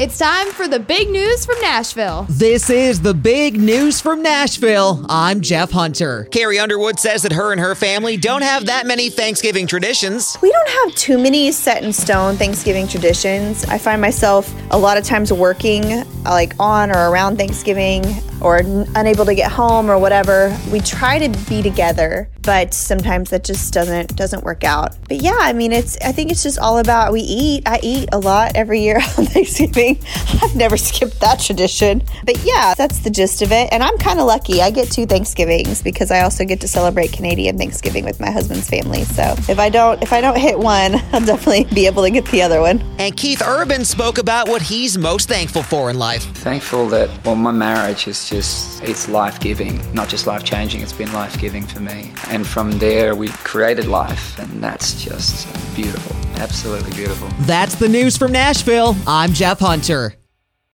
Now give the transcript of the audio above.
It's time for the big news from Nashville. This is the big news from Nashville. I'm Jeff Hunter. Carrie Underwood says that her and her family don't have that many Thanksgiving traditions. We don't have too many set in stone Thanksgiving traditions. I find myself a lot of times working like on or around Thanksgiving or unable to get home or whatever. We try to be together, but sometimes that just doesn't work out. But yeah, I mean, I think it's just all about we eat. I eat a lot every year on Thanksgiving. I've never skipped that tradition. But yeah, that's the gist of it. And I'm kind of lucky. I get two Thanksgivings because I also get to celebrate Canadian Thanksgiving with my husband's family. So if I don't hit one, I'll definitely be able to get the other one. And Keith Urban spoke about what he's most thankful for in life. Thankful that, well, my marriage is just, it's life-giving. Not just life-changing, it's been life-giving for me. And from there, we've created life. And that's just beautiful. Absolutely beautiful. That's the news from Nashville. I'm Jeff Hunter.